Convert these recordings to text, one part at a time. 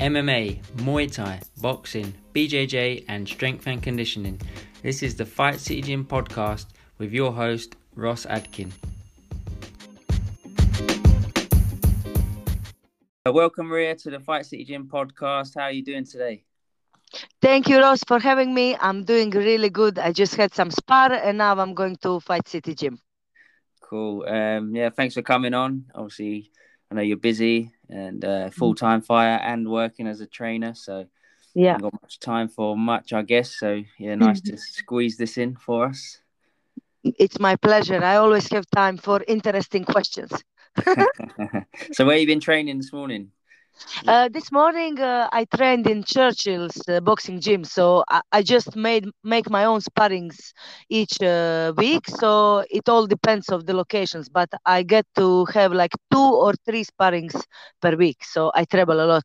MMA, Muay Thai, boxing, BJJ and strength and conditioning. This is the Fight City Gym podcast with your host, Ross Adkin. Welcome, Maria, to the Fight City Gym podcast. How are you doing today? Thank you, Ross, for having me. I'm doing really good. I just had some spar and now I'm going to Fight City Gym. Cool. Thanks for coming on. Obviously, I know you're busy and full-time fighter and working as a trainer, so yeah, haven't got much time for much, I guess. So yeah, nice to squeeze this in for us. It's my pleasure. I always have time for interesting questions. So where have you been training this morning? I trained in Churchill's boxing gym, so I just make my own sparrings each week, so it all depends on the locations, but I get to have like 2 or 3 sparrings per week, so I travel a lot.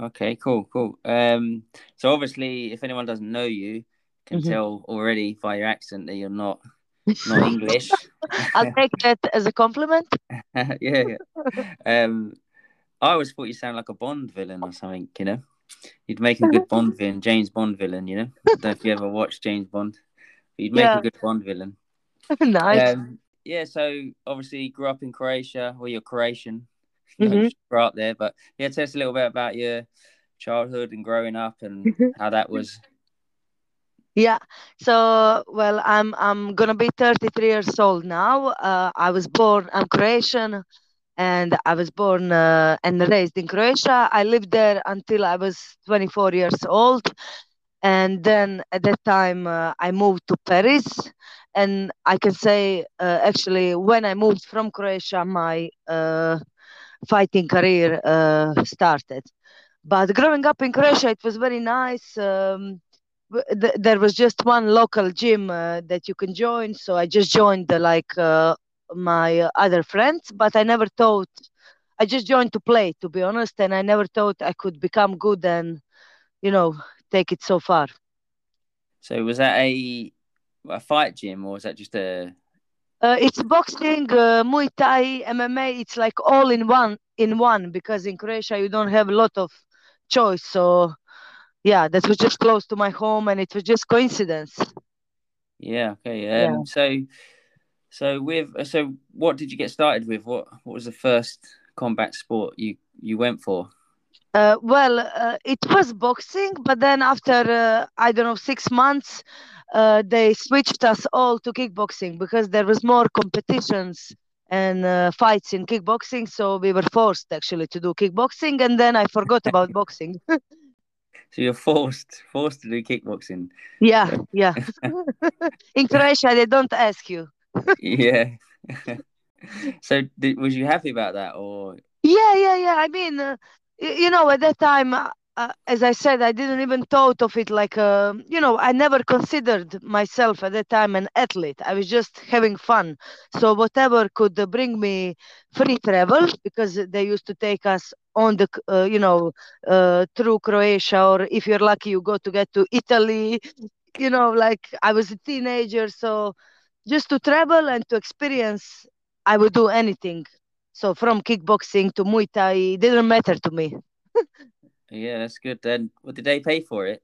Okay, cool. So obviously, if anyone doesn't know you, can tell already by your accent that you're not English. I'll take that as a compliment. I always thought you sound like a Bond villain or something, you know? You'd make a good Bond villain, James Bond villain, you know? I don't know if you ever watched James Bond. But you'd make a good Bond villain. Nice. So obviously you grew up in Croatia, or you're Croatian. You grew up there, but yeah, tell us a little bit about your childhood and growing up and how that was. Yeah, so, well, I'm going to be 33 years old now. I'm Croatian. And I was born and raised in Croatia. I lived there until I was 24 years old. And then at that time, I moved to Paris. And I can say, actually, when I moved from Croatia, my fighting career started. But growing up in Croatia, it was very nice. There was just one local gym that you can join. So I just joined my other friends, but I never thought, I just joined to play, to be honest, and I never thought I could become good and, take it so far. So was that a fight gym, or was that just a... it's boxing, Muay Thai, MMA, it's like all in one, because in Croatia you don't have a lot of choice, so yeah, that was just close to my home and it was just coincidence. Yeah, okay, So what did you get started with? What was the first combat sport you went for? It was boxing, but then after, 6 months, they switched us all to kickboxing because there was more competitions and fights in kickboxing. So we were forced actually to do kickboxing, and then I forgot about boxing. So you're forced to do kickboxing? Yeah. In Croatia, they don't ask you. Yeah. So was you happy about that, or? Yeah. I mean, at that time, as I said, I didn't even thought of it like, I never considered myself at that time an athlete. I was just having fun. So whatever could bring me free travel, because they used to take us on the, through Croatia, or if you're lucky, you get to Italy. I was a teenager, so. Just to travel and to experience, I would do anything. So from kickboxing to Muay Thai, it didn't matter to me. Yeah, that's good. Then, did they pay for it?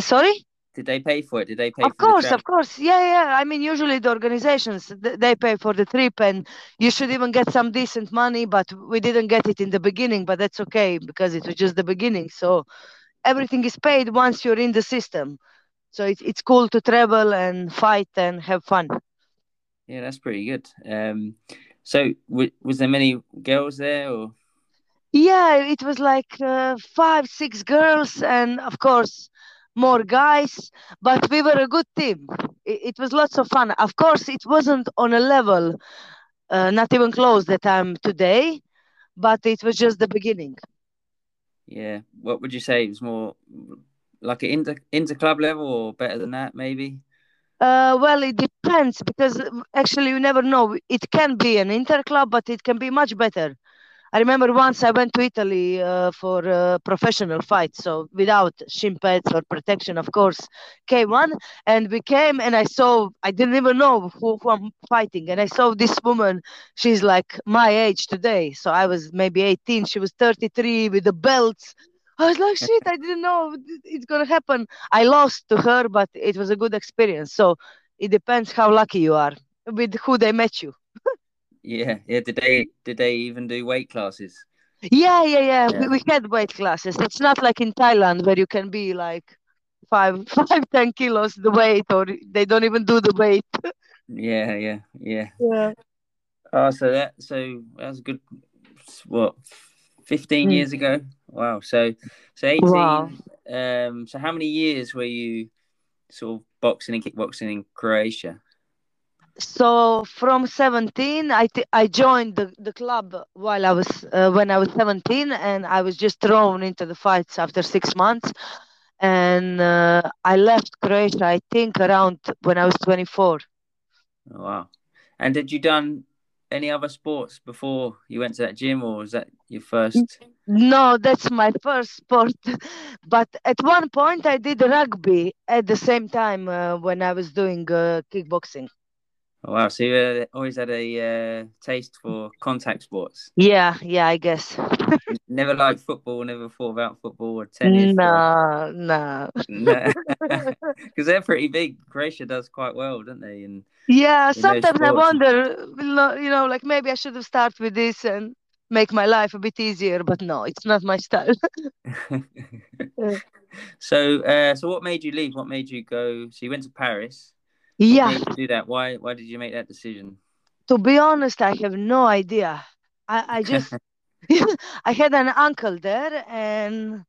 Sorry? Did they pay for it? Did they pay? Of course. Yeah. I mean, usually the organizations, they pay for the trip, and you should even get some decent money, but we didn't get it in the beginning, but that's okay, because it was just the beginning. So everything is paid once you're in the system. So it's cool to travel and fight and have fun. Yeah, that's pretty good. Was there many girls there, or? Yeah, it was like 5, 6 girls, and of course more guys. But we were a good team. It was lots of fun. Of course, it wasn't on a level, not even close that I'm today. But it was just the beginning. Yeah, what would you say? It was more. Like an inter-club level, or better than that, maybe? It depends, because actually you never know. It can be an inter-club, but it can be much better. I remember once I went to Italy for a professional fight, so without shin pads or protection, of course, K-1. And we came and I saw, I didn't even know who I'm fighting. And I saw this woman, she's like my age today. So I was maybe 18, she was 33 with the belts. I was like, shit, I didn't know it's going to happen. I lost to her, but it was a good experience. So it depends how lucky you are with who they met you. Yeah. Did they even do weight classes? Yeah. We had weight classes. It's not like in Thailand where you can be like 5, 10 kilos the weight, or they don't even do the weight. Yeah. Oh, so that was good. What, 15 years ago? Wow. So 18. Wow. So how many years were you sort of boxing and kickboxing in Croatia? So from 17, I joined the club while I was when I was 17, and I was just thrown into the fights after 6 months, and I left Croatia I think around when I was 24. Oh, wow! And did you done any other sports before you went to that gym, or was that your first? No, that's my first sport. But at one point I did rugby at the same time when I was doing kickboxing. Oh, wow, so you always had a taste for contact sports. Yeah, I guess. Never liked football, never thought about football or tennis. No. Because they're pretty big. Croatia does quite well, don't they? And yeah, sometimes I wonder, like maybe I should have started with this and make my life a bit easier, but no, it's not my style. So what made you leave? What made you go? So you went to Paris. Yeah. Do that. Why did you make that decision? To be honest, I have no idea. I just I had an uncle there, and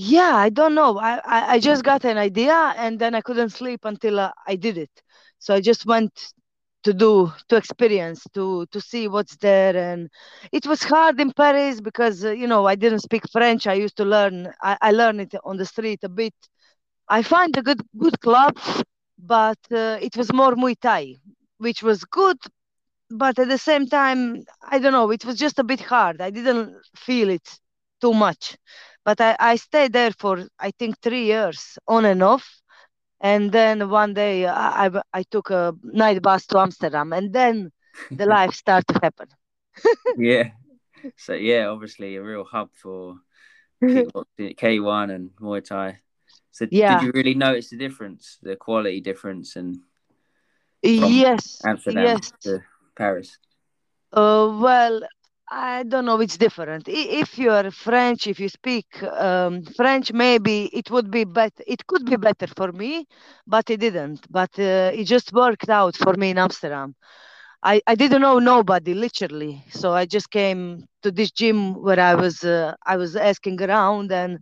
I don't know. I just got an idea, and then I couldn't sleep until I did it. So I just went to experience, to see what's there. And it was hard in Paris because I didn't speak French. I used to learn. I learned it on the street a bit. I find a good club. But it was more Muay Thai, which was good, but at the same time, I don't know, it was just a bit hard. I didn't feel it too much. But I stayed there for, I think, 3 years, on and off. And then one day I took a night bus to Amsterdam, and then the life started to happen. Yeah. So, obviously a real hub for K1 and Muay Thai. So did you really notice the difference, the quality difference, and Amsterdam to Paris? Well, I don't know. It's different. If you are French, if you speak French, maybe it would be better. It could be better for me, but it didn't. But it just worked out for me in Amsterdam. I didn't know nobody, literally. So I just came to this gym where I was asking around, and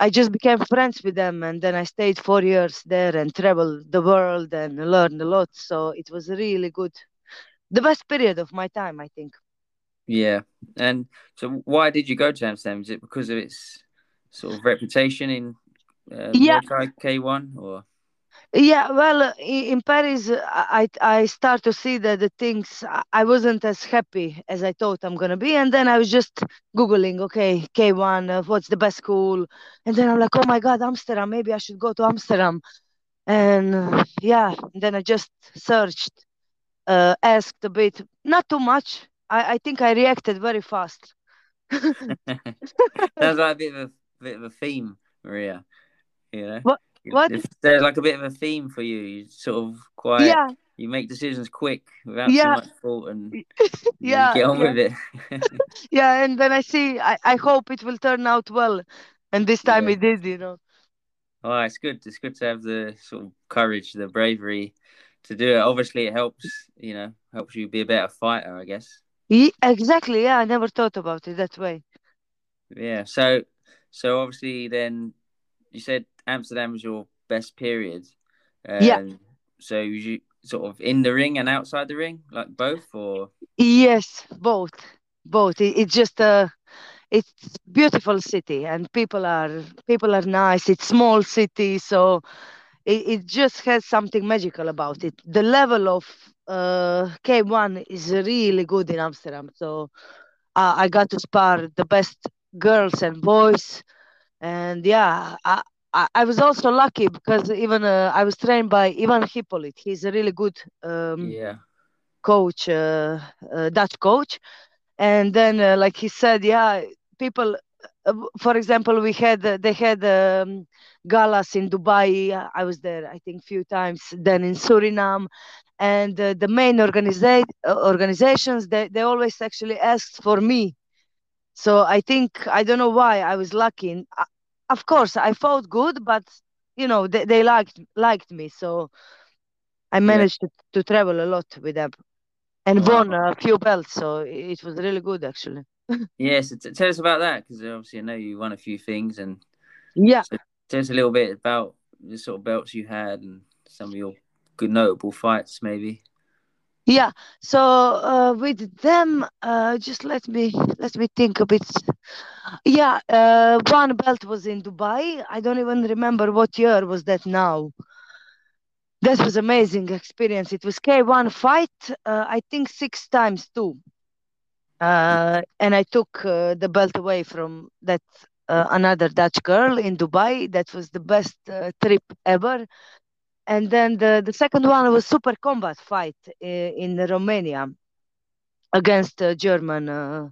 I just became friends with them, and then I stayed 4 years there and traveled the world and learned a lot. So it was really good. The best period of my time, I think. Yeah. And so why did you go to Amsterdam? Is it because of its sort of reputation in K1? Or? Yeah, well, in Paris, I start to see that the things, I wasn't as happy as I thought I'm going to be. And then I was just Googling, okay, K1, what's the best school? And then I'm like, oh my God, Amsterdam, maybe I should go to Amsterdam. And then I just searched, asked a bit, not too much. I think I reacted very fast. Sounds like a bit of a theme, Maria. What? There's like a bit of a theme for you. You sort of quiet. Yeah. You make decisions quick without too much thought, and you get on with it. And then I see. I hope it will turn out well, and this time it did. Oh, it's good. It's good to have the sort of courage, the bravery to do it. Obviously, it helps. Helps you be a better fighter, I guess. Yeah, exactly. Yeah, I never thought about it that way. Yeah. So obviously, then you said Amsterdam was your best period. So you sort of in the ring and outside the ring, like both, or? Yes, both. It's just it's beautiful city, and people are nice. It's small city, so it just has something magical about it. The level of K1 is really good in Amsterdam, so I got to spar the best girls and boys. And yeah, I was also lucky because even I was trained by Ivan Hippolyte. He's a really good coach, Dutch coach. And then, like he said, yeah, people, for example, we had, they had galas in Dubai. I was there, I think, a few times. Then in Suriname. And the main organizations, they always actually asked for me. So I think, I don't know why, I was lucky. Of course, I fought good, but, you know, they liked me. So I managed to travel a lot with them and won a few belts. So it was really good, actually. So tell us about that, because obviously I know you won a few things. And so tell us a little bit about the sort of belts you had and some of your good notable fights, maybe. Yeah, so with them, just let me think a bit. Yeah, one belt was in Dubai. I don't even remember what year was that now. That was amazing experience. It was K-1 fight, I think 6 times 2. And I took the belt away from that another Dutch girl in Dubai. That was the best trip ever. And then the second one was super combat fight in Romania against a German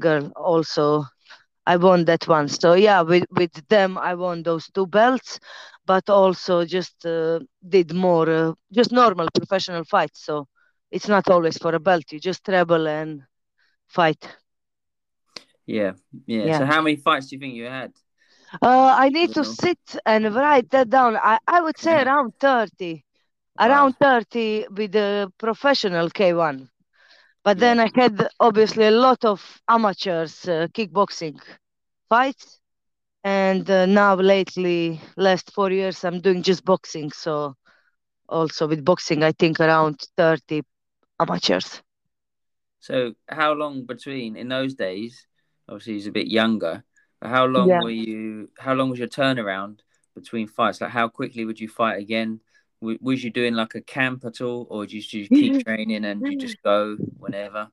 girl also. I won that one. So yeah, with them I won those 2 belts, but also just did more just normal professional fights. So it's not always for a belt. You just travel and fight. Yeah. So how many fights do you think you had? I need to sit and write that down. I would say around 30. Wow. Around 30 with the professional K1. But then I had obviously a lot of amateurs kickboxing fights. And now lately, last 4 years, I'm doing just boxing. So also with boxing, I think around 30 amateurs. So how long between, in those days, obviously he's a bit younger, how long were you? How long was your turnaround between fights? Like, how quickly would you fight again? Was you doing like a camp at all, or did you keep training and you just go whenever?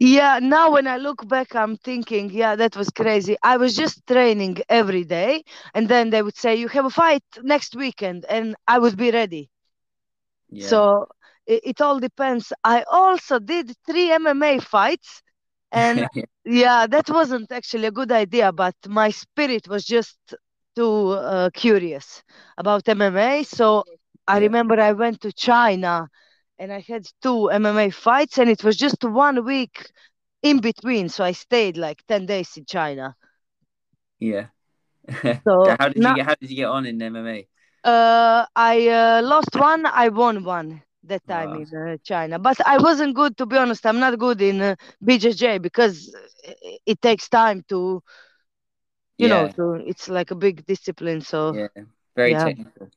Yeah, now when I look back, I'm thinking, yeah, that was crazy. I was just training every day, and then they would say, you have a fight next weekend, and I would be ready. Yeah. So it all depends. I also did 3 MMA fights. And yeah, that wasn't actually a good idea, but my spirit was just too curious about MMA. So I remember I went to China and I had 2 MMA fights, and it was just 1 week in between. So I stayed like 10 days in China. Yeah. So how did you get on in MMA? I lost 1, I won 1. That time in China, but I wasn't good, to be honest. I'm not good in BJJ because it takes time to, you know, it's like a big discipline. So very technical.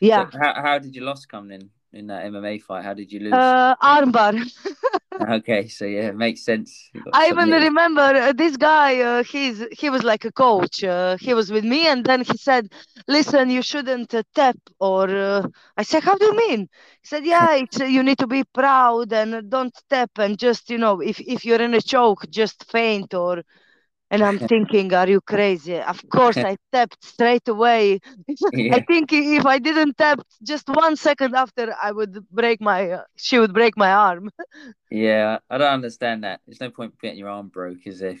Yeah. So how did you lose come in that MMA fight? How did you lose? Armbar. Okay, so yeah, it makes sense. I even remember this guy. He was like a coach. He was with me, and then he said, "Listen, you shouldn't tap." Or I said, "How do you mean?" He said, "Yeah, you need to be proud and don't tap, and just if you're in a choke, just faint." Or, and I'm thinking, "Are you crazy?" Of course, I tapped straight away. I think if I didn't tap, just 1 second after, she would break my arm. Yeah, I don't understand that. There's no point getting your arm broke, is there?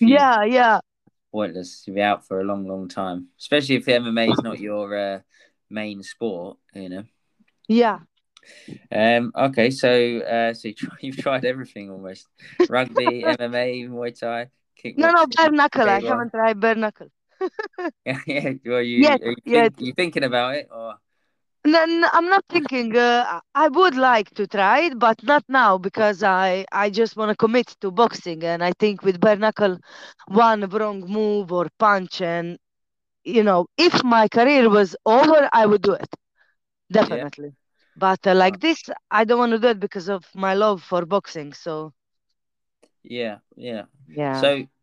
Pointless. You'll be out for a long, long time, especially if the MMA is not your main sport. You know. Yeah. Okay. So, you've tried everything almost: rugby, MMA, Muay Thai. No, bare knuckle. I haven't tried bare knuckle. Are you thinking about it? Or? No, I'm not thinking. I would like to try it, but not now because I just want to commit to boxing. And I think with bare knuckle, one wrong move or punch, and, if my career was over, I would do it. Definitely. Yeah. But like this, I don't want to do it because of my love for boxing. So... Yeah.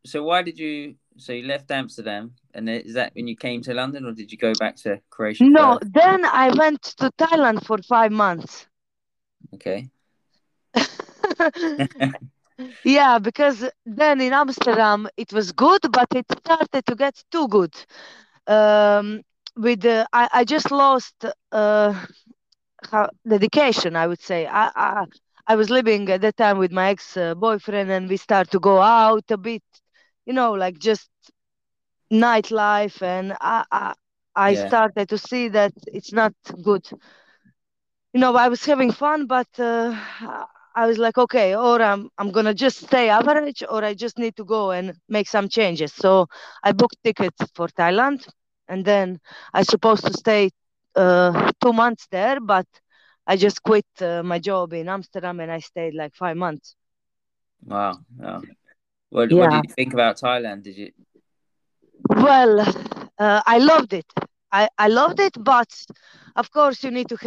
So why did you? So you left Amsterdam, and is that when you came to London, or did you go back to Croatia? No, then I went to Thailand for 5 months. Okay. Yeah, because then in Amsterdam it was good, but it started to get too good. I just lost dedication, I would say. I was living at that time with my ex-boyfriend, and we start to go out a bit, like just nightlife, and I started to see that it's not good. I was having fun, but I was like, okay, or I'm going to just stay average, or I just need to go and make some changes. So I booked tickets for Thailand, and then I was supposed to stay 2 months there, but I just quit my job in Amsterdam, and I stayed like 5 months. Wow. Oh. What did you think about Thailand? Well, I loved it. I loved it, but of course you need to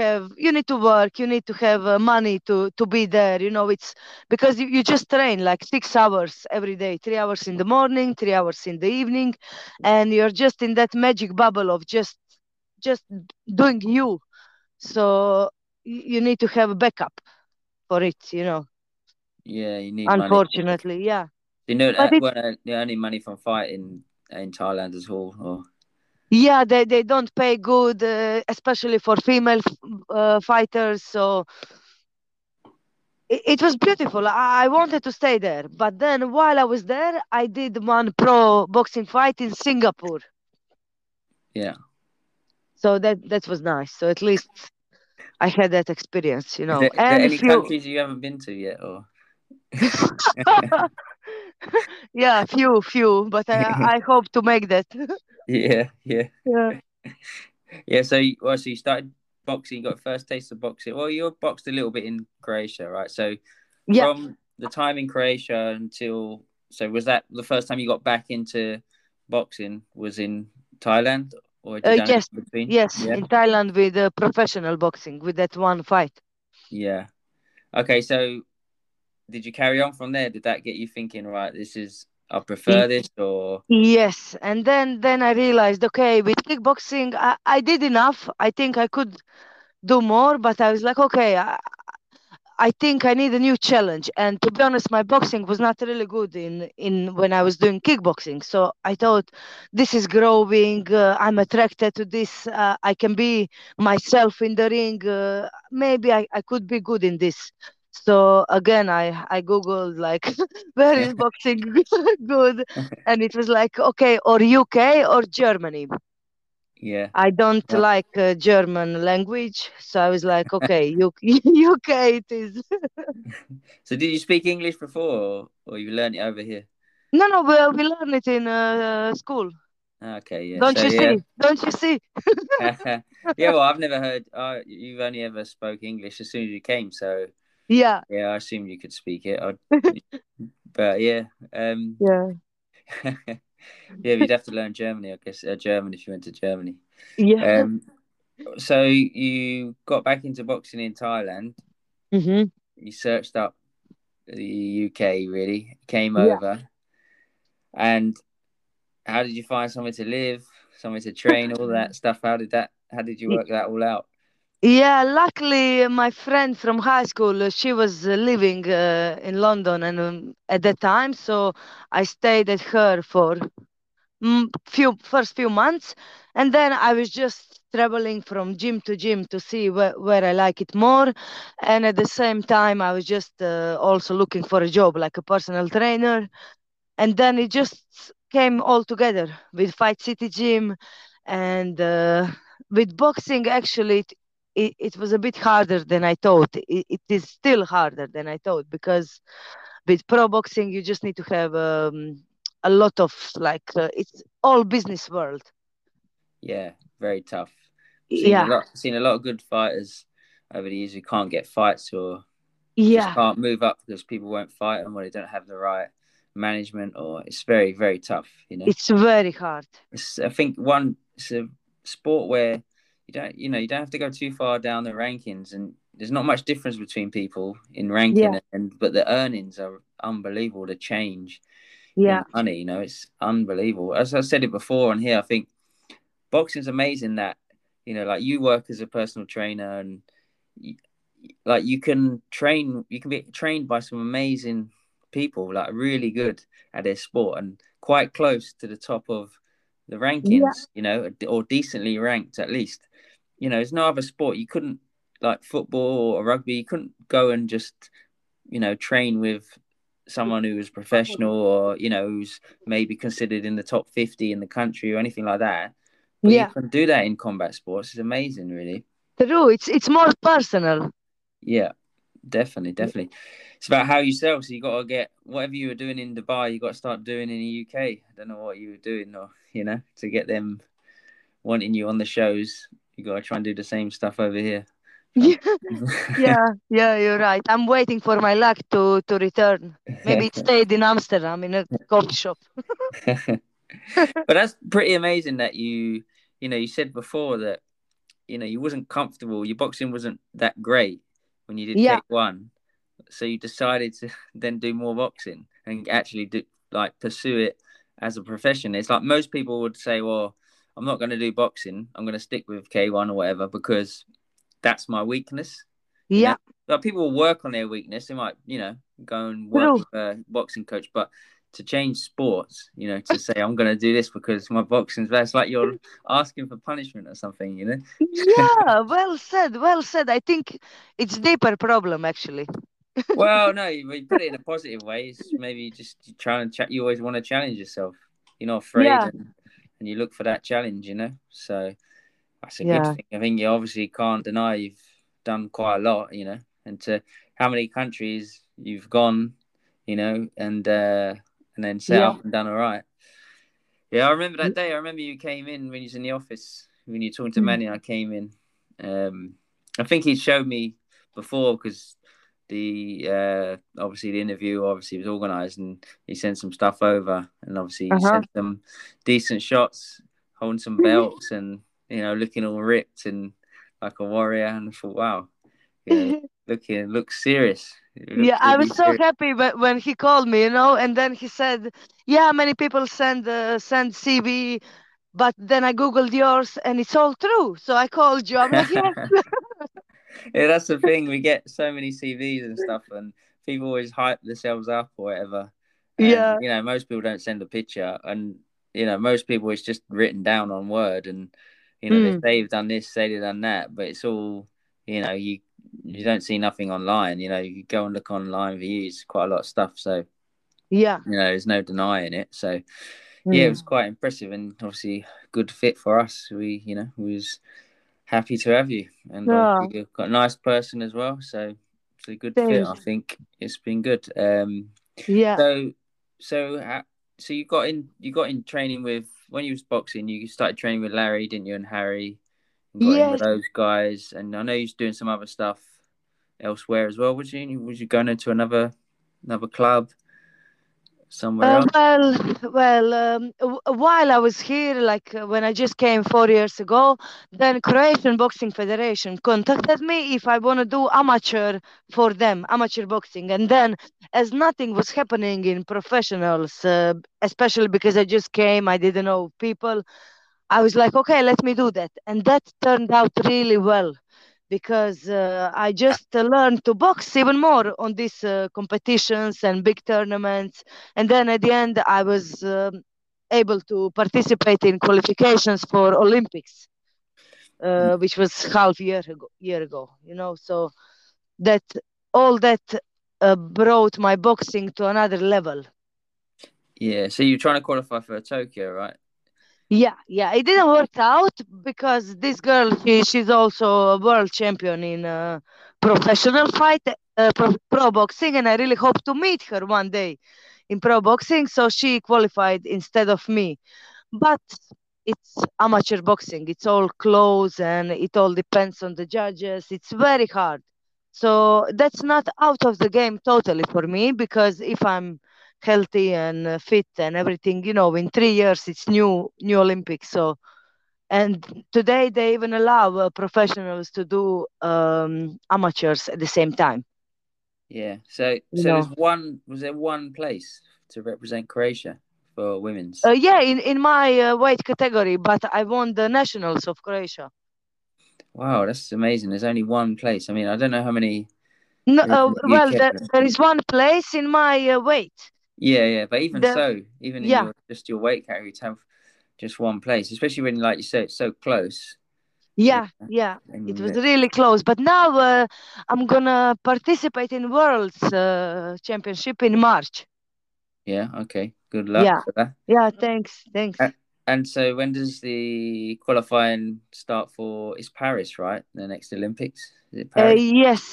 work, you need to have money to be there. It's because you just train like 6 hours every day, 3 hours in the morning, 3 hours in the evening. And you're just in that magic bubble of just doing you. So you need to have a backup for it. Yeah, you need unfortunately, money. Yeah. They earning money from fighting in Thailand as well, or? Yeah, they don't pay good, especially for female fighters. So it was beautiful. I wanted to stay there. But then while I was there, I did one pro boxing fight in Singapore. Yeah. So that was nice. So at least I had that experience, Is there any countries you haven't been to yet? Or? Yeah, few. But I hope to make that. Yeah. So you started boxing, you got first taste of boxing. Well, you boxed a little bit in Croatia, right? So from the time in Croatia until, so was that the first time you got back into boxing was in Thailand? Or in Thailand with professional boxing, with that one fight. Yeah. Okay, so did you carry on from there? Did that get you thinking, right, I prefer this, or? Yes, and then I realized, okay, with kickboxing, I did enough. I think I could do more, but I was like, okay, I think I need a new challenge. And to be honest, my boxing was not really good in when I was doing kickboxing. So I thought, this is growing. I'm attracted to this. I can be myself in the ring. Maybe I could be good in this. So again, I Googled like, where is boxing good? And it was like, okay, or UK or Germany. Yeah. I don't like German language. So I was like, okay, UK it is. So did you speak English before or you learned it over here? No, we learned it in school. Okay, yeah. Don't you see? Yeah, well, I've never heard, you've only ever spoke English as soon as you came, so... Yeah. Yeah, I assume you could speak it. But yeah. Yeah. Yeah, you'd have to learn Germany, I guess. German if you went to Germany. Yeah. So you got back into boxing in Thailand. Mm-hmm. You searched up the UK, really. Came over. And how did you find somewhere to live, somewhere to train, all that stuff? How did you work that all out? Yeah, luckily my friend from high school, she was living in London and at that time, so I stayed at her for first few months, and then I was just traveling from gym to gym to see where I like it more, and at the same time I was just also looking for a job like a personal trainer, and then it just came all together with Fight City Gym, and with boxing actually it was a bit harder than I thought. It is still harder than I thought, because with pro boxing, you just need to have a lot of, it's all business world. Yeah, very tough. Seen a lot of good fighters over the years who can't get fights or just can't move up because people won't fight them or they don't have the right management, or it's very, very tough, It's very hard. It's a sport where you don't have to go too far down the rankings, and there's not much difference between people in ranking, but the earnings are unbelievable. The change in money, it's unbelievable. As I said it before on here, I think boxing's amazing that, like you work as a personal trainer and you can be trained by some amazing people, like really good at their sport and quite close to the top of the rankings, you know, or decently ranked at least. You know, there's no other sport. You couldn't, like football or rugby, you couldn't go and just, you know, train with someone who was professional or, you know, who's maybe considered in the top 50 in the country or anything like that. But you can do that in combat sports. It's amazing, really. True. It's more personal. Yeah, definitely, definitely. It's about how you sell. So you got to get whatever you were doing in Dubai, you got to start doing in the UK. I don't know what you were doing, or you know, to get them wanting you on the shows. You got to try and do the same stuff over here. Yeah, you're right. I'm waiting for my luck to return. Maybe it stayed in Amsterdam in a coffee shop. But that's pretty amazing that you know, you said before that, you know, you wasn't comfortable. Your boxing wasn't that great when you did K-1. So you decided to then do more boxing and actually do, like, pursue it as a profession. It's like most people would say, well, I'm not going to do boxing. I'm going to stick with K-1 or whatever because that's my weakness. Yeah. You know, like people work on their weakness. They might, you know, go and work with a boxing coach. But to change sports, you know, to say I'm going to do this because my boxing's bad, it's like you're asking for punishment or something, you know? Yeah, well said, well said. I think it's a deeper problem, actually. Well, no, you put it in a positive way. It's maybe just trying to you always want to challenge yourself. You're not afraid and you look for that challenge, you know? So that's a good thing. I think you obviously can't deny you've done quite a lot, you know, and to how many countries you've gone, you know, and then set up and done all right. Yeah, I remember that day. I remember you came in when you was in the office, when you were talking to Manny, I came in. I think he showed me before because the obviously the interview obviously was organised and he sent some stuff over and obviously he sent some decent shots, holding some belts and, you know, looking all ripped and like a warrior. And I thought, wow, yeah, looks serious. Yeah, I was so happy when he called me, you know, and then he said, yeah, many people send CV, but then I Googled yours and it's all true. So I called you. I'm like, yes. Yeah, that's the thing. We get so many CVs and stuff and people always hype themselves up or whatever. And, you know, most people don't send a picture and, you know, most people it's just written down on Word and, you know, they say they've done this, say they've done that, but it's all, you know, you don't see nothing online, you know, you go and look online views, quite a lot of stuff. So, yeah, you know, there's no denying it. So, yeah, it was quite impressive and obviously good fit for us. We, you know, we was happy to have you and you've got a nice person as well. So it's a good fit. I think it's been good. So you got in training with, when you was boxing, you started training with Larry, didn't you? And Harry. Yes. Those guys, and I know you're doing some other stuff elsewhere as well. Was you going into another club somewhere else? While I was here, like when I just came 4 years ago, then Croatian Boxing Federation contacted me if I want to do amateur for them, amateur boxing. And then as nothing was happening in professionals, especially because I just came, I didn't know people. I was like, okay, let me do that. And that turned out really well because I just learned to box even more on these competitions and big tournaments. And then at the end, I was able to participate in qualifications for Olympics, which was half year ago, you know. So that all that brought my boxing to another level. Yeah, so you're trying to qualify for Tokyo, right? Yeah. It didn't work out because this girl, she's also a world champion in professional fight, pro boxing, and I really hope to meet her one day in pro boxing. So she qualified instead of me. But it's amateur boxing. It's all close and it all depends on the judges. It's very hard. So that's not out of the game totally for me because if I'm healthy and fit and everything, you know, in 3 years it's new Olympics. So, and today they even allow professionals to do amateurs at the same time. Yeah. So was there one place to represent Croatia for women's? In my weight category, but I won the nationals of Croatia. Wow, that's amazing. There's only one place. I mean, I don't know how many No, well, there is one place in my weight. Yeah, but even your weight category, to have just one place, especially when, like you say, it's so close. Yeah, it was really close. But now I'm gonna participate in World's Championship in March. Yeah. Okay. Good luck for that. Yeah. Thanks. And so, when does the qualifying start for? It's Paris, right? The next Olympics. Is it Paris?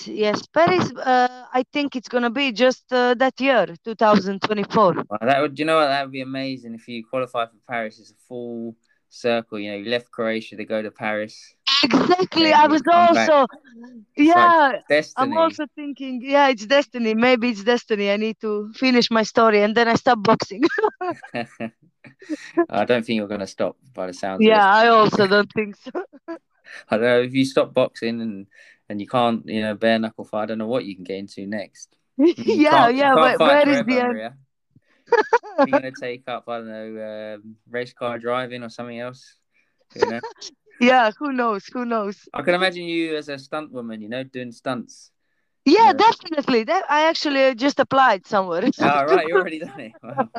Yes. Paris. I think it's gonna be just that year, 2024. Wow, that would, you know what? That would be amazing if you qualify for Paris. It's a full circle. You know, you left Croatia to go to Paris. Exactly. I was also, like I'm also thinking, it's destiny. Maybe it's destiny. I need to finish my story, and then I stop boxing. I don't think you're going to stop by the sound of it. I also don't think so. I don't know, if you stop boxing and you can't, bare knuckle fight, I don't know what you can get into next. Where is the end? You're going to take up, I don't know, race car driving or something else. Yeah, who knows? I can imagine you as a stunt woman, doing stunts. Yeah, definitely. I actually just applied somewhere. Oh, right, you already done it. Wow.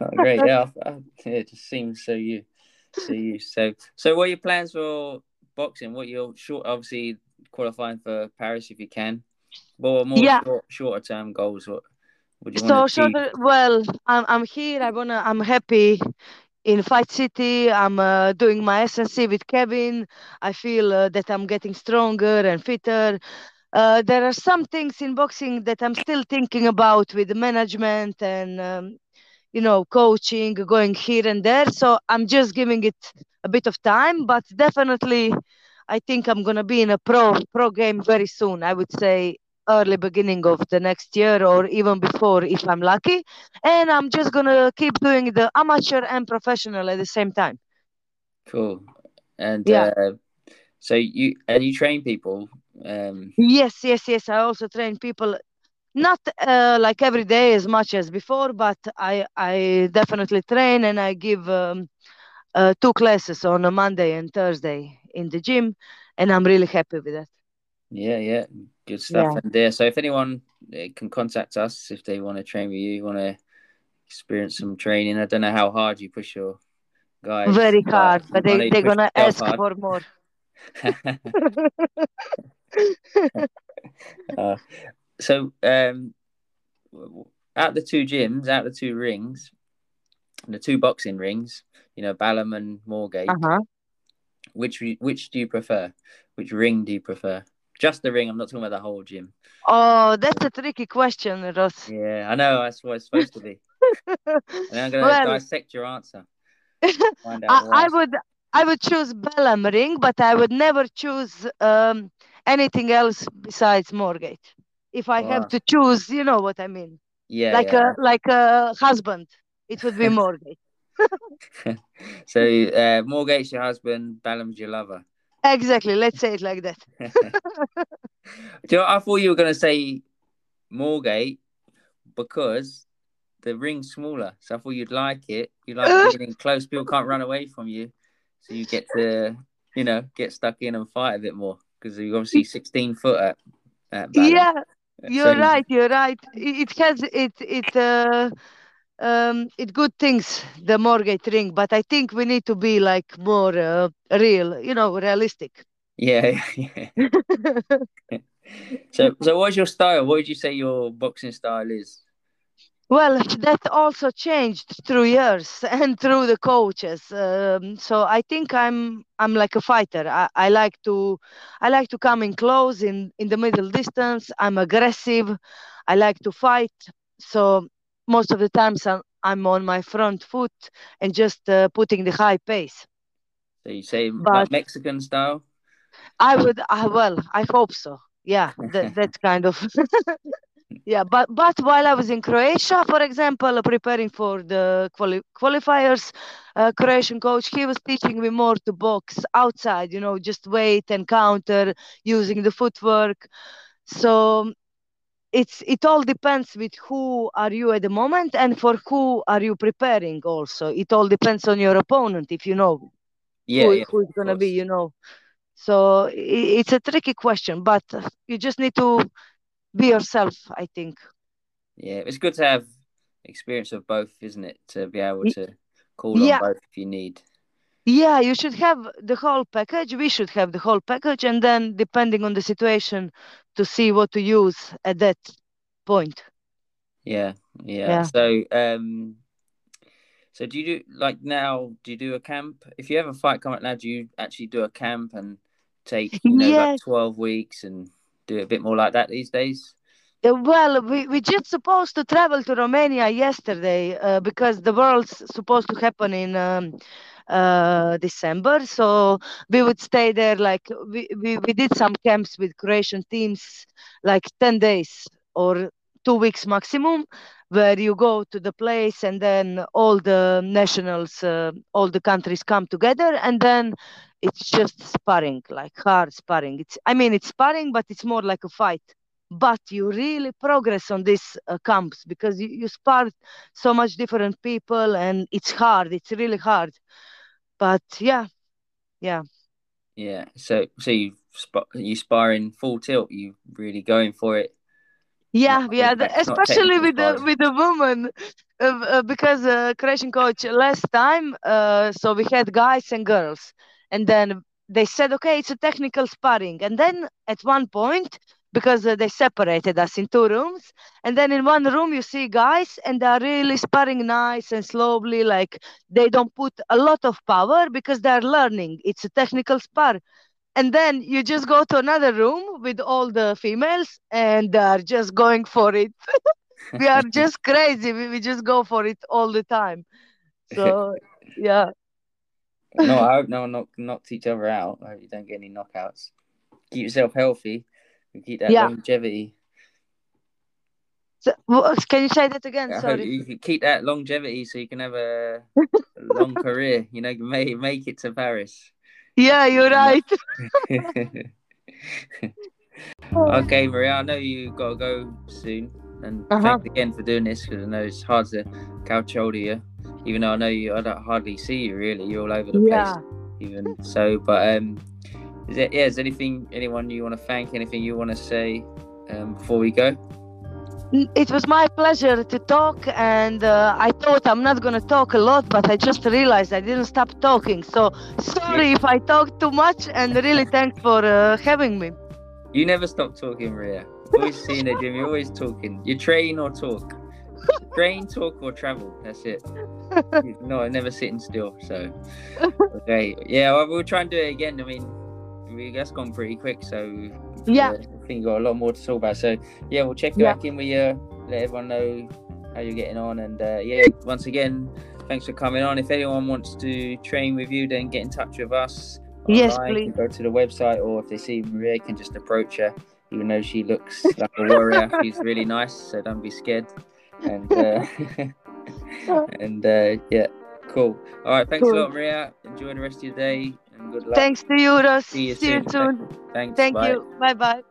Oh, great, it just seems so you. So what are your plans for boxing? What you're short, obviously qualifying for Paris if you can. Well, more shorter term goals. What would you want to do? Well, I'm here. I'm happy in Fight City. I'm doing my SNC with Kevin. I feel that I'm getting stronger and fitter. There are some things in boxing that I'm still thinking about with the management and. Coaching, going here and there. So I'm just giving it a bit of time, but definitely I think I'm going to be in a pro game very soon. I would say early beginning of the next year or even before if I'm lucky. And I'm just going to keep doing the amateur and professional at the same time. Cool. And so you train people? Yes. I also train people. Not like every day as much as before, but I definitely train, and I give two classes on a Monday and Thursday in the gym, and I'm really happy with that. Yeah, good stuff. And there, so if anyone can contact us if they want to train with you, want to experience some training. I don't know how hard you push your guys. Very hard, but they're gonna ask for more. So, out the two rings, the two boxing rings, Balham and Moorgate, which do you prefer? Which ring do you prefer? Just the ring. I'm not talking about the whole gym. Oh, that's a tricky question, Ross. Yeah, I know. That's what it's supposed to be. And I'm going to dissect your answer. Find out I would choose Balham ring, but I would never choose anything else besides Moorgate. If I have to choose, you know what I mean. Yeah. Like a husband, it would be Moorgate. So Moorgate's your husband, Balham's your lover. Exactly. Let's say it like that. I thought you were going to say Moorgate because the ring's smaller. So I thought you'd like it. You like being close. People can't run away from you. So you get to, get stuck in and fight a bit more because you're obviously 16 foot up. You're right. It has it good things, the Moorgate ring, but I think we need to be like more real, realistic. Yeah. So what's your style? What would you say your boxing style is? Well, that also changed through years and through the coaches. So I think I'm like a fighter. I like to come in close in the middle distance. I'm aggressive. I like to fight. So most of the times I'm on my front foot and just putting the high pace. So you say like Mexican style? I hope so. Yeah, that kind of. Yeah, but while I was in Croatia, for example, preparing for the qualifiers, Croatian coach, he was teaching me more to box outside, just weight and counter, using the footwork. So it all depends with who are you at the moment and for who are you preparing also. It all depends on your opponent, if you know who's going to be. So it's a tricky question, but you just need to be yourself, I think. Yeah, it's good to have experience of both, isn't it? To be able to call on both if you need. Yeah, you should have the whole package. We should have the whole package, and then depending on the situation, to see what to use at that point. Yeah. So, so do you do like now? Do you do a camp? If you have a fight come up now, do you actually do a camp and take like 12 weeks and do it a bit more like that these days? Well, we just supposed to travel to Romania yesterday because the world's supposed to happen in December. So we would stay there, like we did some camps with Croatian teams, like 10 days or 2 weeks maximum, where you go to the place and then all the nationals, all the countries come together, and then it's just sparring, like hard sparring. It's sparring, but it's more like a fight. But you really progress on these camps because you spar so much different people, and it's hard. It's really hard. But yeah. So you sparring full tilt. You really going for it. Yeah, especially with the woman, because Croatian coach last time, so we had guys and girls, and then they said, okay, it's a technical sparring, and then at one point, because they separated us in two rooms, and then in one room you see guys, and they are really sparring nice and slowly, like they don't put a lot of power because they are learning. It's a technical spar. And then you just go to another room with all the females, and they're just going for it. We are just crazy. We just go for it all the time. So, yeah. No, I hope no one knocks each other out. I hope you don't get any knockouts. Keep yourself healthy. And keep that longevity. So, can you say that again? Sorry. You can keep that longevity so you can have a long career. You know, you may make it to Paris. Yeah, you're right. Okay, Maria, I know you got to go soon. And thanks again for doing this, because I know it's hard to couch shoulder you. Even though I know I don't hardly see you, really. You're all over the place. Even so, but is there anyone you want to thank, anything you want to say before we go? It was my pleasure to talk, and I thought I'm not going to talk a lot, but I just realized I didn't stop talking. So sorry if I talked too much, and really thanks for having me. You never stop talking, Maria. Always seeing her, Jimmy. You're always talking. You train or talk. Train, talk or travel. That's it. No, I'm never sitting still. So, okay. Yeah, well, we'll try and do it again. I mean, that's gone pretty quick, so I think you got a lot more to talk about, so we'll check you back in with you, let everyone know how you're getting on, and once again, thanks for coming on. If anyone wants to train with you, then get in touch with us online. Yes, please. Go to the website, or if they see Maria, can just approach her, even though she looks like a warrior. She's really nice, so don't be scared, and cool. All right, thanks a lot, Maria. Enjoy the rest of your day. Good luck. Thanks to you, Ross. See you soon. Thank you. Bye bye.